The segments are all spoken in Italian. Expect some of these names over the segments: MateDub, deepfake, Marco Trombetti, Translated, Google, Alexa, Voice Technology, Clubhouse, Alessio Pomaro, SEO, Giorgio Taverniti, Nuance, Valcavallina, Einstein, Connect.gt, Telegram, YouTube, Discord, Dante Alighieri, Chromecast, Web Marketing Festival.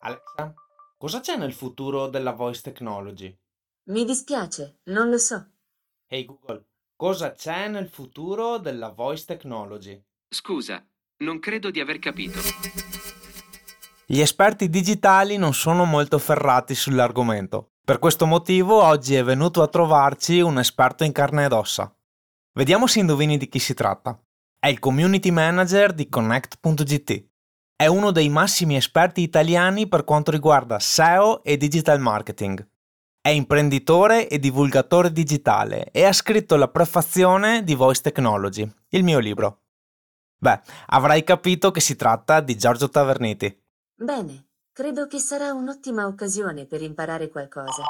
Alexa? Cosa c'è nel futuro della voice technology? Mi dispiace, non lo so. Hey Google, cosa c'è nel futuro della voice technology? Scusa, non credo di aver capito. Gli esperti digitali non sono molto ferrati sull'argomento. Per questo motivo oggi è venuto a trovarci un esperto in carne ed ossa. Vediamo se indovini di chi si tratta. È il community manager di Connect.gt. È uno dei massimi esperti italiani per quanto riguarda SEO e digital marketing. È imprenditore e divulgatore digitale e ha scritto la prefazione di Voice Technology, il mio libro. Beh, avrai capito che si tratta di Giorgio Taverniti. Bene, credo che sarà un'ottima occasione per imparare qualcosa.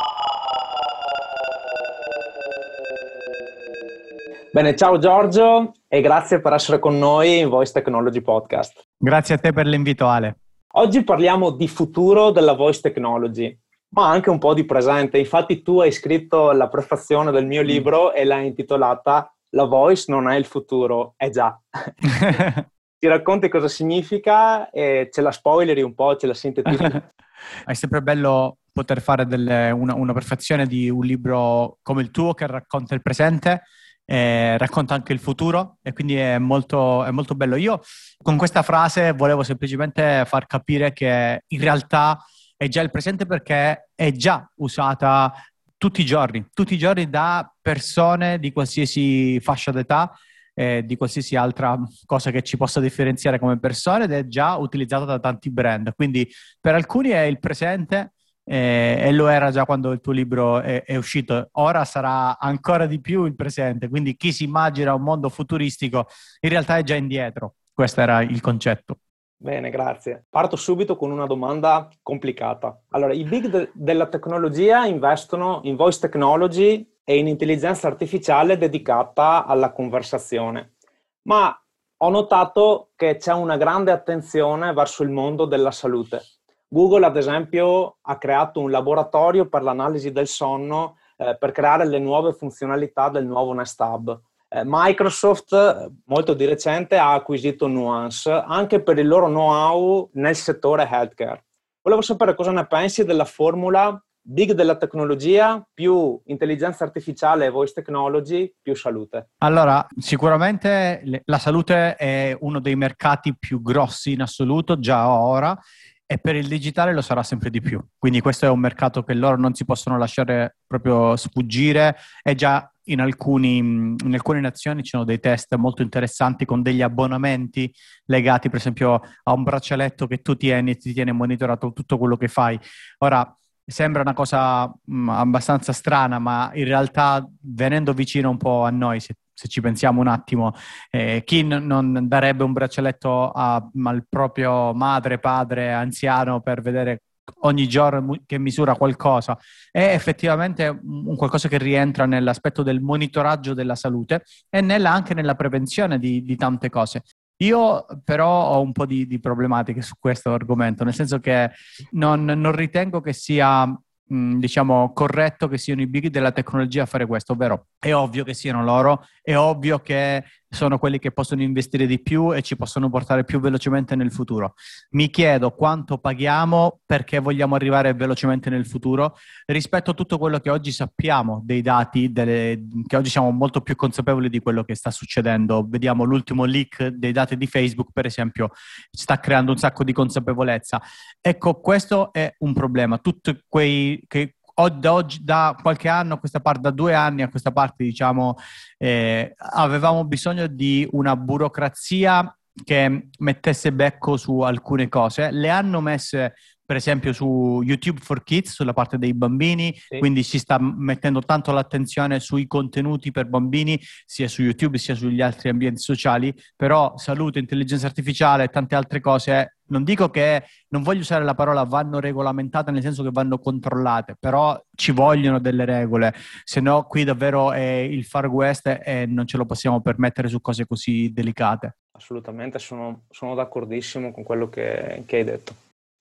Bene, ciao Giorgio e grazie per essere con noi in Voice Technology Podcast. Grazie a te per l'invito, Ale. Oggi parliamo di futuro della Voice Technology, ma anche un po' di presente. Infatti tu hai scritto la prefazione del mio libro e l'hai intitolata La Voice non è il futuro, è già. Ti racconti cosa significa e ce la spoileri un po', ce la sintetizzi? È sempre bello poter fare una prefazione di un libro come il tuo che racconta il presente, racconta anche il futuro e quindi è molto bello. Io con questa frase volevo semplicemente far capire che in realtà è già il presente perché è già usata tutti i giorni da persone di qualsiasi fascia d'età, di qualsiasi altra cosa che ci possa differenziare come persone ed è già utilizzata da tanti brand. Quindi per alcuni è il presente. E lo era già quando il tuo libro è uscito, ora sarà ancora di più il presente, quindi chi si immagina un mondo futuristico in realtà è già indietro. Questo era il concetto. Bene, grazie. Parto subito con una domanda complicata. Allora, i big della tecnologia investono in voice technology e in intelligenza artificiale dedicata alla conversazione, ma ho notato che c'è una grande attenzione verso il mondo della salute. Google, ad esempio, ha creato un laboratorio per l'analisi del sonno per creare le nuove funzionalità del nuovo MateDub. Microsoft, molto di recente, ha acquisito Nuance anche per il loro know-how nel settore healthcare. Volevo sapere cosa ne pensi della formula big della tecnologia più intelligenza artificiale e voice technology più salute. Allora, sicuramente la salute è uno dei mercati più grossi in assoluto già ora. E per il digitale lo sarà sempre di più. Quindi questo è un mercato che loro non si possono lasciare proprio sfuggire. E già in alcune nazioni ci sono dei test molto interessanti con degli abbonamenti legati per esempio a un braccialetto che tu tieni e ti tiene monitorato tutto quello che fai. Ora, sembra una cosa abbastanza strana, ma in realtà venendo vicino un po' a noi, se ci pensiamo un attimo, chi non darebbe un braccialetto al proprio madre, padre, anziano per vedere ogni giorno che misura qualcosa? È effettivamente un qualcosa che rientra nell'aspetto del monitoraggio della salute e anche nella prevenzione di tante cose. Io però ho un po' di problematiche su questo argomento, nel senso che non ritengo che sia corretto che siano i big della tecnologia a fare questo, ovvero è ovvio che siano loro, è ovvio che sono quelli che possono investire di più e ci possono portare più velocemente nel futuro. Mi chiedo quanto paghiamo perché vogliamo arrivare velocemente nel futuro rispetto a tutto quello che oggi sappiamo dei dati, che oggi siamo molto più consapevoli di quello che sta succedendo. Vediamo l'ultimo leak dei dati di Facebook, per esempio, sta creando un sacco di consapevolezza. Ecco, questo è un problema. Tutti quei che da qualche anno a questa parte, da 2 anni a questa parte, avevamo bisogno di una burocrazia che mettesse becco su alcune cose. Le hanno messe, per esempio, su YouTube for Kids, sulla parte dei bambini, sì. Quindi si sta mettendo tanto l'attenzione sui contenuti per bambini, sia su YouTube sia sugli altri ambienti sociali, però salute, intelligenza artificiale e tante altre cose non dico che, non voglio usare la parola vanno regolamentate nel senso che vanno controllate, però ci vogliono delle regole, se no qui davvero è il Far West e non ce lo possiamo permettere su cose così delicate. Assolutamente, sono d'accordissimo con quello che hai detto.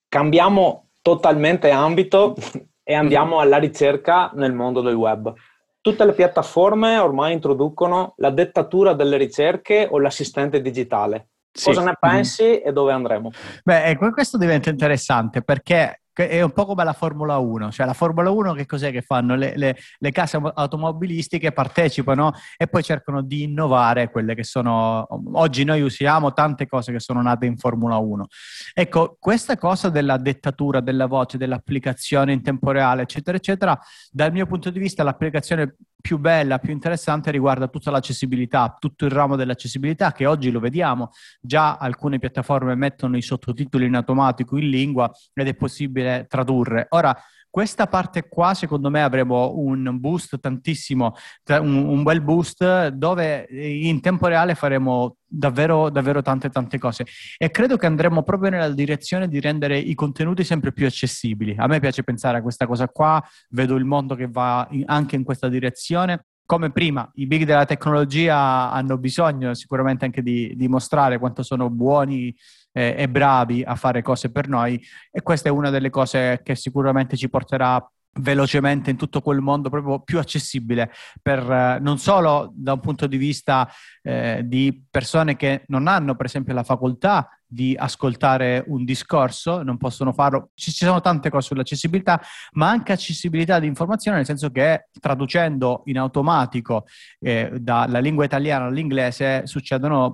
Cambiamo totalmente ambito e andiamo alla ricerca nel mondo del web. Tutte le piattaforme ormai introducono la dettatura delle ricerche o l'assistente digitale. Sì. Cosa ne pensi e dove andremo? Beh, questo diventa interessante perché è un po' come la Formula 1, cioè la Formula 1 che cos'è che fanno? Le case automobilistiche partecipano e poi cercano di innovare quelle che sono, oggi noi usiamo tante cose che sono nate in Formula 1. Ecco, questa cosa della dettatura, della voce, dell'applicazione in tempo reale, eccetera, eccetera, dal mio punto di vista l'applicazione più bella, più interessante riguarda tutta l'accessibilità, tutto il ramo dell'accessibilità che oggi lo vediamo, già alcune piattaforme mettono i sottotitoli in automatico in lingua ed è possibile tradurre. Ora, questa parte qua secondo me avremo un boost tantissimo, un bel boost dove in tempo reale faremo davvero tante cose e credo che andremo proprio nella direzione di rendere i contenuti sempre più accessibili. A me piace pensare a questa cosa qua, vedo il mondo che va anche in questa direzione. Come prima, i big della tecnologia hanno bisogno sicuramente anche di mostrare quanto sono buoni e bravi a fare cose per noi, e questa è una delle cose che sicuramente ci porterà velocemente in tutto quel mondo proprio più accessibile, per non solo da un punto di vista di persone che non hanno per esempio la facoltà di ascoltare un discorso, non possono farlo, ci sono tante cose sull'accessibilità, ma anche accessibilità di informazione, nel senso che traducendo in automatico dalla lingua italiana all'inglese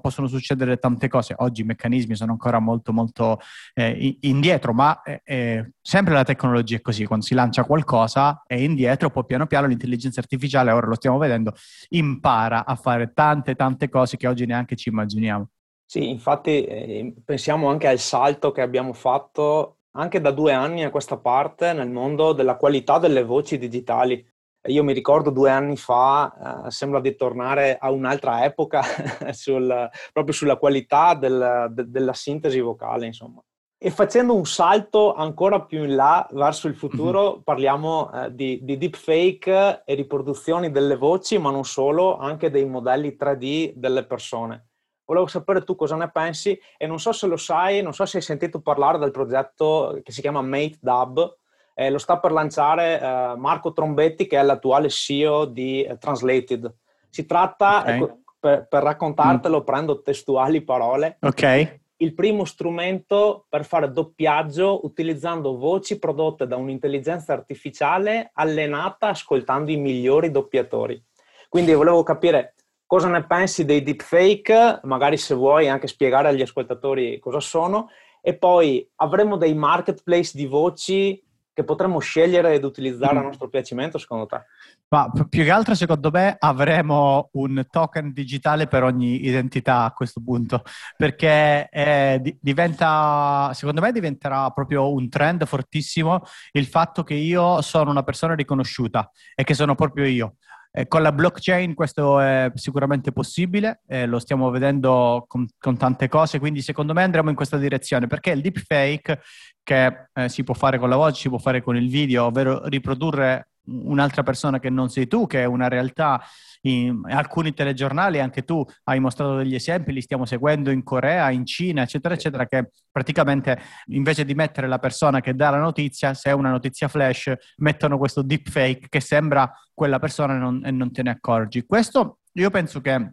possono succedere tante cose. Oggi i meccanismi sono ancora molto indietro, ma sempre la tecnologia è così, quando si lancia qualcosa è indietro, poi piano piano l'intelligenza artificiale, ora lo stiamo vedendo, impara a fare tante cose che oggi neanche ci immaginiamo. Sì, infatti pensiamo anche al salto che abbiamo fatto anche da 2 anni a questa parte nel mondo della qualità delle voci digitali. Io mi ricordo 2 anni fa, sembra di tornare a un'altra epoca proprio sulla qualità della sintesi vocale, insomma. E facendo un salto ancora più in là verso il futuro, parliamo di deepfake e riproduzioni delle voci, ma non solo, anche dei modelli 3D delle persone. Volevo sapere tu cosa ne pensi e non so se lo sai, non so se hai sentito parlare del progetto che si chiama MateDub, lo sta per lanciare Marco Trombetti, che è l'attuale CEO di Translated. Si tratta, okay. Ecco, per raccontartelo prendo testuali parole, okay. Il primo strumento per fare doppiaggio utilizzando voci prodotte da un'intelligenza artificiale allenata ascoltando i migliori doppiatori. Quindi volevo capire cosa ne pensi dei deepfake, magari se vuoi anche spiegare agli ascoltatori cosa sono, e poi avremo dei marketplace di voci che potremmo scegliere ed utilizzare a nostro piacimento, secondo te? Ma più che altro, secondo me, avremo un token digitale per ogni identità a questo punto, perché secondo me diventerà proprio un trend fortissimo il fatto che io sono una persona riconosciuta e che sono proprio io. Con la blockchain questo è sicuramente possibile, lo stiamo vedendo con tante cose, quindi secondo me andremo in questa direzione, perché il deepfake, che si può fare con la voce, si può fare con il video, ovvero riprodurre un'altra persona che non sei tu, che è una realtà. In alcuni telegiornali anche tu hai mostrato degli esempi, li stiamo seguendo in Corea, in Cina, eccetera, eccetera, che praticamente invece di mettere la persona che dà la notizia, se è una notizia flash, mettono questo deepfake che sembra quella persona e non te ne accorgi. Questo io penso che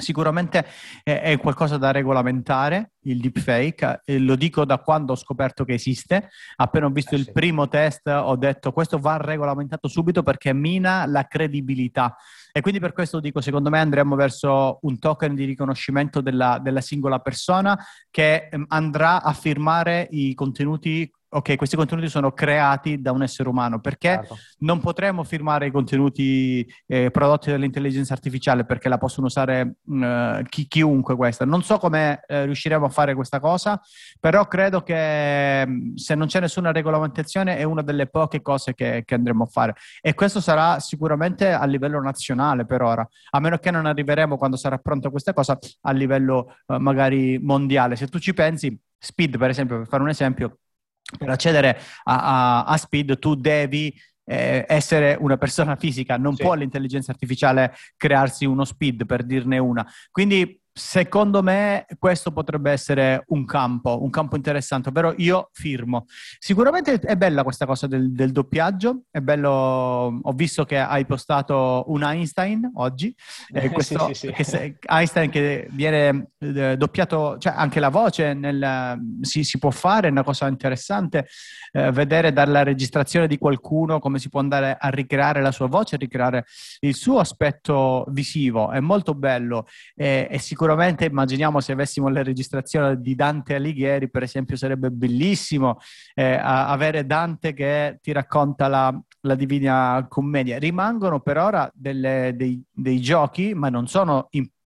sicuramente è qualcosa da regolamentare, il deepfake, lo dico da quando ho scoperto che esiste, appena ho visto il primo test ho detto questo va regolamentato subito perché mina la credibilità, e quindi per questo dico secondo me andremo verso un token di riconoscimento della singola persona che andrà a firmare i contenuti. Ok, questi contenuti sono creati da un essere umano, perché certo. Non potremo firmare i contenuti prodotti dall'intelligenza artificiale, perché la possono usare chiunque questa. Non so come riusciremo a fare questa cosa, però credo che se non c'è nessuna regolamentazione è una delle poche cose che andremo a fare. E questo sarà sicuramente a livello nazionale per ora, a meno che non arriveremo, quando sarà pronta questa cosa, a livello magari mondiale. Se tu ci pensi, Speed, per esempio, per fare un esempio, per accedere a Speed tu devi essere una persona fisica, non può l'intelligenza artificiale crearsi uno Speed, per dirne una. Quindi secondo me questo potrebbe essere un campo interessante, ovvero io firmo. Sicuramente è bella questa cosa del doppiaggio, è bello. Ho visto che hai postato un Einstein oggi, questo, Einstein che viene doppiato, cioè anche la voce si può fare, è una cosa interessante, vedere dalla registrazione di qualcuno come si può andare a ricreare la sua voce, ricreare il suo aspetto visivo, è molto bello. E sicuramente immaginiamo se avessimo la registrazione di Dante Alighieri, per esempio, sarebbe bellissimo avere Dante che ti racconta la Divina Commedia. Rimangono per ora dei giochi, ma non sono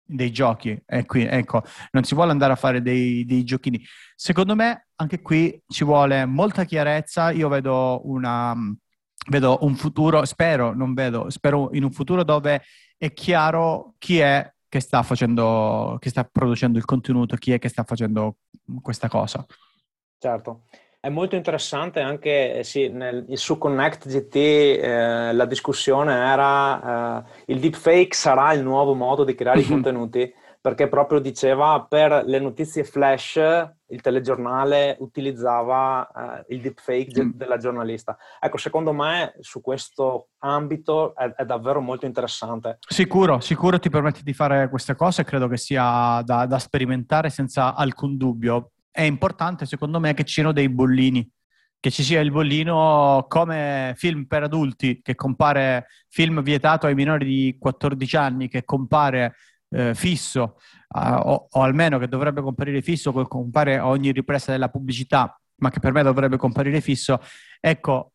dei giochi. Ecco, non si vuole andare a fare dei giochini. Secondo me anche qui ci vuole molta chiarezza. Io vedo un futuro, spero in un futuro dove è chiaro chi è che sta producendo il contenuto, chi è che sta facendo questa cosa. Certo, è molto interessante anche su Connect.gt la discussione era il deepfake sarà il nuovo modo di creare i contenuti, perché proprio diceva per le notizie flash il telegiornale utilizzava il deepfake della giornalista. Ecco, secondo me su questo ambito è davvero molto interessante. Sicuro ti permette di fare queste cose, credo che sia da sperimentare senza alcun dubbio. È importante secondo me che ci siano dei bollini, che ci sia il bollino come film per adulti, che compare film vietato ai minori di 14 anni, che compare fisso, o almeno che dovrebbe comparire fisso, che compare ogni ripresa della pubblicità, ma che per me dovrebbe comparire fisso. Ecco,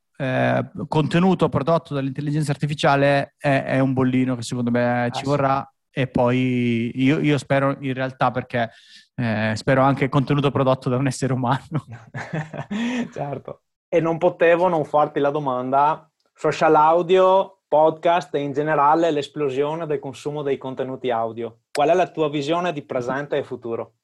contenuto prodotto dall'intelligenza artificiale è un bollino che secondo me ci vorrà. E poi io spero, in realtà, perché spero anche contenuto prodotto da un essere umano. Certo. E non potevo non farti la domanda: social audio, podcast e in generale l'esplosione del consumo dei contenuti audio. Qual è la tua visione di presente e futuro?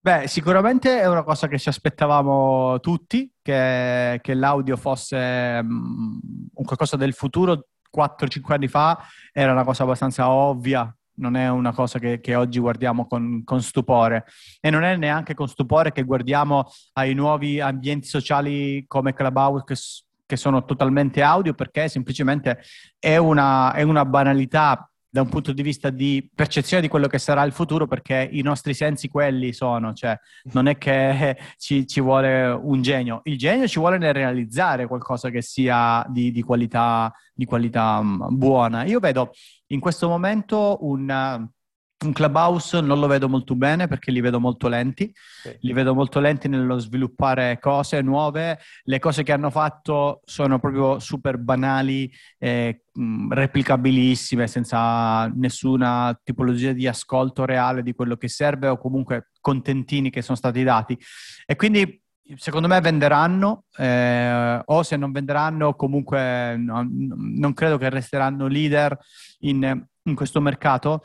Beh, sicuramente è una cosa che ci aspettavamo tutti, che l'audio fosse un qualcosa del futuro. 4-5 anni fa era una cosa abbastanza ovvia, non è una cosa che oggi guardiamo con stupore, e non è neanche con stupore che guardiamo ai nuovi ambienti sociali come Clubhouse, che sono totalmente audio, perché semplicemente è una banalità da un punto di vista di percezione di quello che sarà il futuro, perché i nostri sensi quelli sono, cioè non è che ci vuole un genio. Il genio ci vuole nel realizzare qualcosa che sia di qualità buona. Io vedo in questo momento un Clubhouse, non lo vedo molto bene perché li vedo molto lenti, nello sviluppare cose nuove. Le cose che hanno fatto sono proprio super banali, replicabilissime, senza nessuna tipologia di ascolto reale di quello che serve, o comunque contentini che sono stati dati. E quindi secondo me venderanno, o se non venderanno comunque non credo che resteranno leader in questo mercato,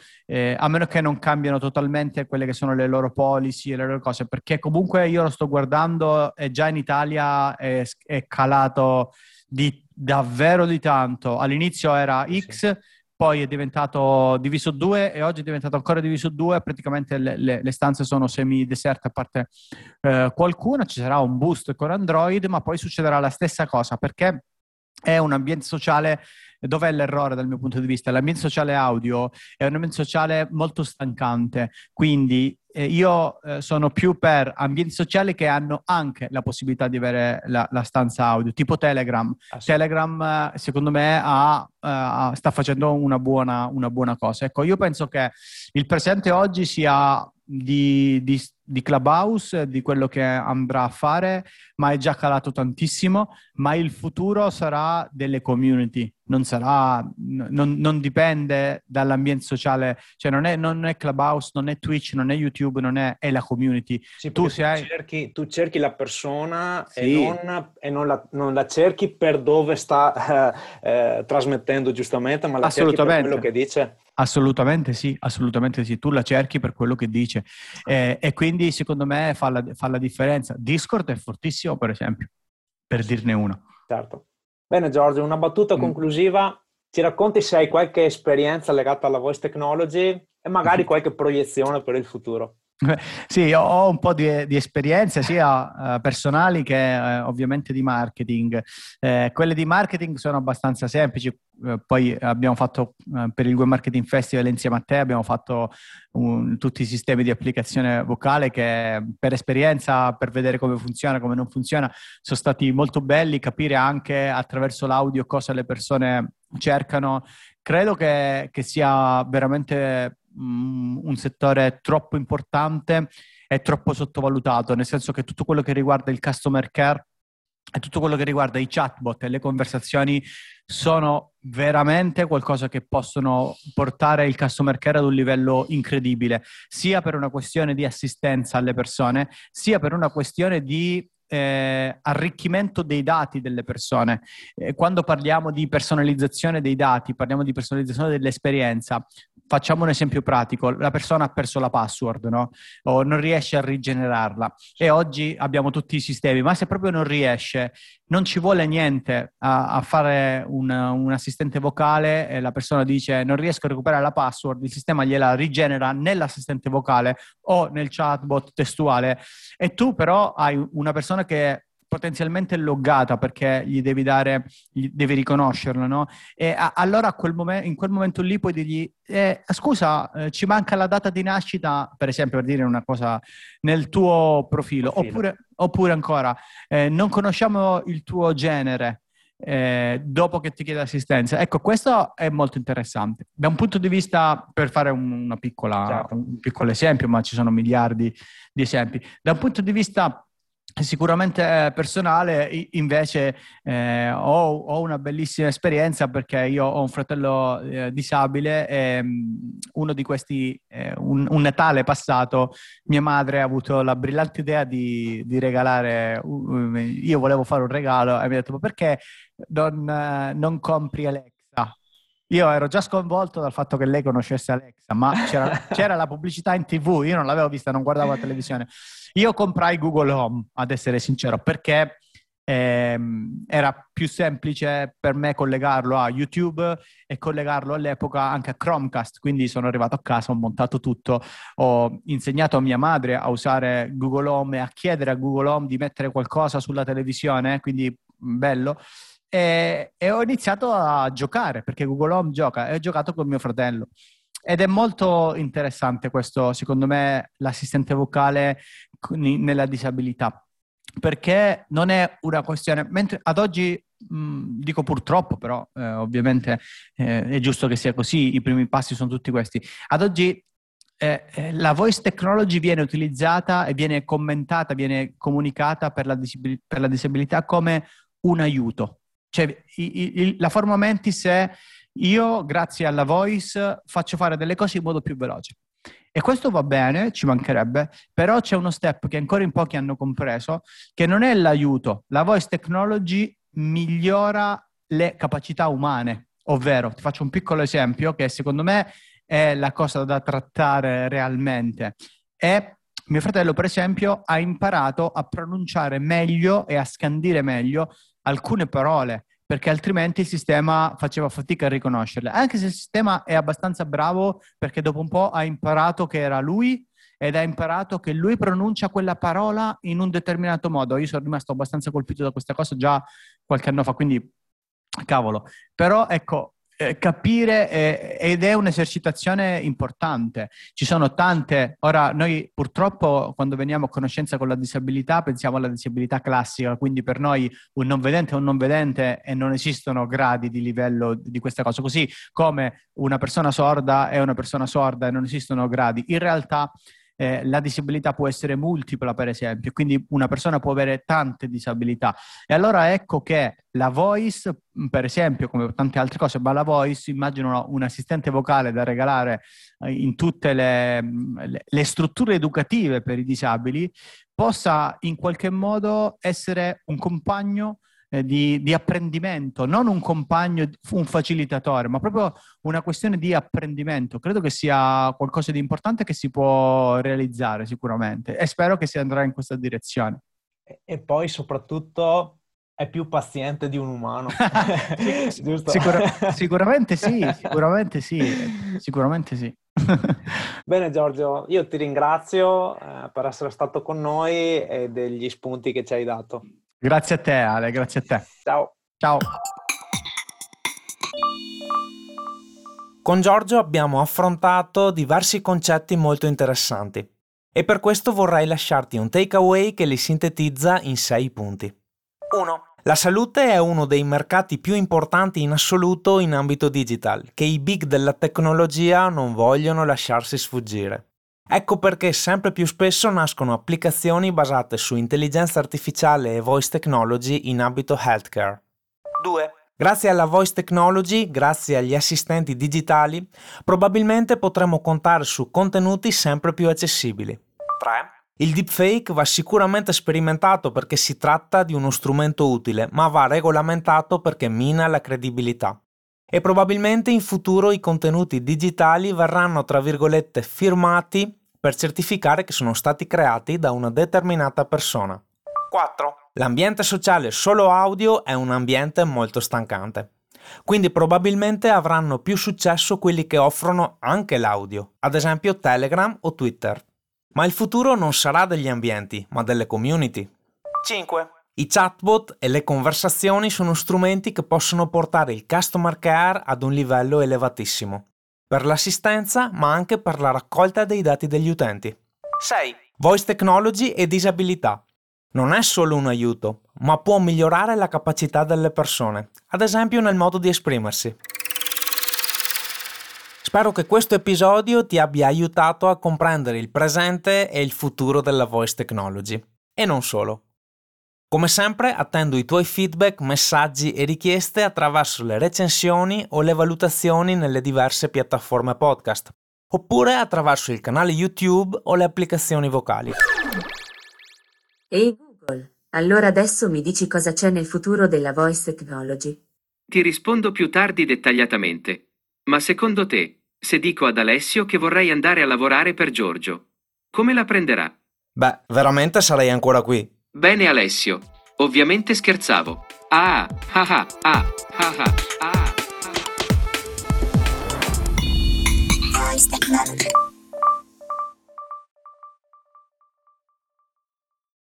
a meno che non cambiano totalmente quelle che sono le loro policy e le loro cose, perché comunque io lo sto guardando e già in Italia è calato davvero di tanto. All'inizio era X, poi è diventato diviso 2 e oggi è diventato ancora diviso 2. Praticamente le stanze sono semi-deserte, a parte qualcuna. Ci sarà un boost con Android, ma poi succederà la stessa cosa, perché è un ambiente sociale. Dov'è l'errore dal mio punto di vista? L'ambiente sociale audio è un ambiente sociale molto stancante, quindi io sono più per ambienti sociali che hanno anche la possibilità di avere la stanza audio, tipo Telegram. Telegram secondo me sta facendo una buona cosa. Ecco, io penso che il presente oggi sia di Clubhouse, di quello che andrà a fare, ma è già calato tantissimo. Ma il futuro sarà delle community, non dipende dall'ambiente sociale, cioè non è Clubhouse, non è Twitch, non è YouTube, è la community. Sì, tu cerchi la persona, e non la cerchi per dove sta trasmettendo, giustamente, ma la cerchi per quello che dice. Assolutamente sì, tu la cerchi per quello che dice, e quindi quindi secondo me fa la differenza. Discord è fortissimo, per esempio, per dirne uno. Certo. Bene Giorgio, una battuta conclusiva. Ci racconti se hai qualche esperienza legata alla Voice Technology e magari qualche proiezione per il futuro? Sì, io ho un po' di esperienze sia personali che ovviamente di marketing. Quelle di marketing sono abbastanza semplici. Poi abbiamo fatto per il Web Marketing Festival insieme a te abbiamo fatto tutti i sistemi di applicazione vocale che per esperienza, per vedere come funziona, come non funziona, sono stati molto belli. Capire anche attraverso l'audio cosa le persone cercano. Credo che sia veramente un settore troppo importante e troppo sottovalutato, nel senso che tutto quello che riguarda il customer care e tutto quello che riguarda i chatbot e le conversazioni sono veramente qualcosa che possono portare il customer care ad un livello incredibile, sia per una questione di assistenza alle persone, sia per una questione di arricchimento dei dati delle persone. Quando parliamo di personalizzazione dei dati, parliamo di personalizzazione dell'esperienza. Facciamo un esempio pratico: la persona ha perso la password, no? O non riesce a rigenerarla, e oggi abbiamo tutti i sistemi, ma se proprio non riesce, non ci vuole niente a fare un assistente vocale e la persona dice non riesco a recuperare la password, il sistema gliela rigenera nell'assistente vocale o nel chatbot testuale, e tu però hai una persona che potenzialmente loggata perché devi riconoscerlo, no? E allora in quel momento lì puoi dirgli scusa, ci manca la data di nascita, per esempio, per dire una cosa, nel tuo profilo. Oppure ancora non conosciamo il tuo genere, dopo che ti chiede assistenza. Ecco, questo è molto interessante da un punto di vista, per fare un piccolo esempio, ma ci sono miliardi di esempi. Da un punto di vista sicuramente personale, invece, ho una bellissima esperienza perché io ho un fratello disabile e uno di questi, un Natale passato, mia madre ha avuto la brillante idea di regalare, io volevo fare un regalo e mi ha detto: ma perché non compri Alexa? Io ero già sconvolto dal fatto che lei conoscesse Alexa, ma c'era la pubblicità in TV, io non l'avevo vista, non guardavo la televisione. Io comprai Google Home, ad essere sincero, perché era più semplice per me collegarlo a YouTube e collegarlo all'epoca anche a Chromecast, quindi sono arrivato a casa, ho montato tutto, ho insegnato a mia madre a usare Google Home e a chiedere a Google Home di mettere qualcosa sulla televisione, quindi bello. E ho iniziato a giocare, perché Google Home gioca, e ho giocato con mio fratello, ed è molto interessante questo, secondo me, l'assistente vocale nella disabilità, perché non è una questione, mentre ad oggi dico purtroppo, però ovviamente è giusto che sia così, i primi passi sono tutti questi. Ad oggi la Voice Technology viene utilizzata e viene commentata, viene comunicata per la disabilità come un aiuto. Cioè, la forma mentis è: io grazie alla Voice faccio fare delle cose in modo più veloce, e questo va bene, ci mancherebbe, però c'è uno step che ancora in pochi hanno compreso, che non è l'aiuto. La Voice Technology migliora le capacità umane, ovvero, ti faccio un piccolo esempio che secondo me è la cosa da trattare realmente. È mio fratello, per esempio, ha imparato a pronunciare meglio e a scandire meglio alcune parole, perché altrimenti il sistema faceva fatica a riconoscerle, anche se il sistema è abbastanza bravo, perché dopo un po' ha imparato che era lui ed ha imparato che lui pronuncia quella parola in un determinato modo. Io sono rimasto abbastanza colpito da questa cosa già qualche anno fa, quindi cavolo. Però ecco, capire ed è un'esercitazione importante. Ci sono tante, ora noi purtroppo quando veniamo a conoscenza con la disabilità pensiamo alla disabilità classica, quindi per noi un non vedente è un non vedente e non esistono gradi di livello di questa cosa, così come una persona sorda è una persona sorda e non esistono gradi. In realtà la disabilità può essere multipla, per esempio, quindi una persona può avere tante disabilità, e allora ecco che la Voice, per esempio, come tante altre cose, ma la Voice, immagino un assistente vocale da regalare in tutte le strutture educative per i disabili, possa in qualche modo essere un compagno di apprendimento, non un compagno, un facilitatore, ma proprio una questione di apprendimento. Credo che sia qualcosa di importante che si può realizzare sicuramente, e spero che si andrà in questa direzione. E poi soprattutto è più paziente di un umano. Giusto? Sicuramente sì, sicuramente sì, sicuramente sì. Bene Giorgio, io ti ringrazio per essere stato con noi e degli spunti che ci hai dato. Grazie a te Ale, grazie a te. Ciao. Ciao. Con Giorgio abbiamo affrontato diversi concetti molto interessanti e per questo vorrei lasciarti un takeaway che li sintetizza in 6 punti. 1. La salute è uno dei mercati più importanti in assoluto in ambito digital, che i big della tecnologia non vogliono lasciarsi sfuggire. Ecco perché sempre più spesso nascono applicazioni basate su intelligenza artificiale e voice technology in ambito healthcare. 2. Grazie alla voice technology, grazie agli assistenti digitali, probabilmente potremo contare su contenuti sempre più accessibili. 3. Il deepfake va sicuramente sperimentato perché si tratta di uno strumento utile, ma va regolamentato perché mina la credibilità. E probabilmente in futuro i contenuti digitali verranno tra virgolette firmati per certificare che sono stati creati da una determinata persona. 4. L'ambiente sociale solo audio è un ambiente molto stancante. Quindi probabilmente avranno più successo quelli che offrono anche l'audio, ad esempio Telegram o Twitter. Ma il futuro non sarà degli ambienti, ma delle community. 5. I chatbot e le conversazioni sono strumenti che possono portare il customer care ad un livello elevatissimo, per l'assistenza ma anche per la raccolta dei dati degli utenti. 6. Voice technology e disabilità. Non è solo un aiuto, ma può migliorare la capacità delle persone, ad esempio nel modo di esprimersi. Spero che questo episodio ti abbia aiutato a comprendere il presente e il futuro della voice technology. E non solo. Come sempre, attendo i tuoi feedback, messaggi e richieste attraverso le recensioni o le valutazioni nelle diverse piattaforme podcast, oppure attraverso il canale YouTube o le applicazioni vocali. Ehi Google, allora adesso mi dici cosa c'è nel futuro della voice technology? Ti rispondo più tardi dettagliatamente. Ma secondo te, se dico ad Alessio che vorrei andare a lavorare per Giorgio, come la prenderà? Beh, veramente sarei ancora qui. Bene Alessio, ovviamente scherzavo. Ah, ah, ah, ah, ah, ah.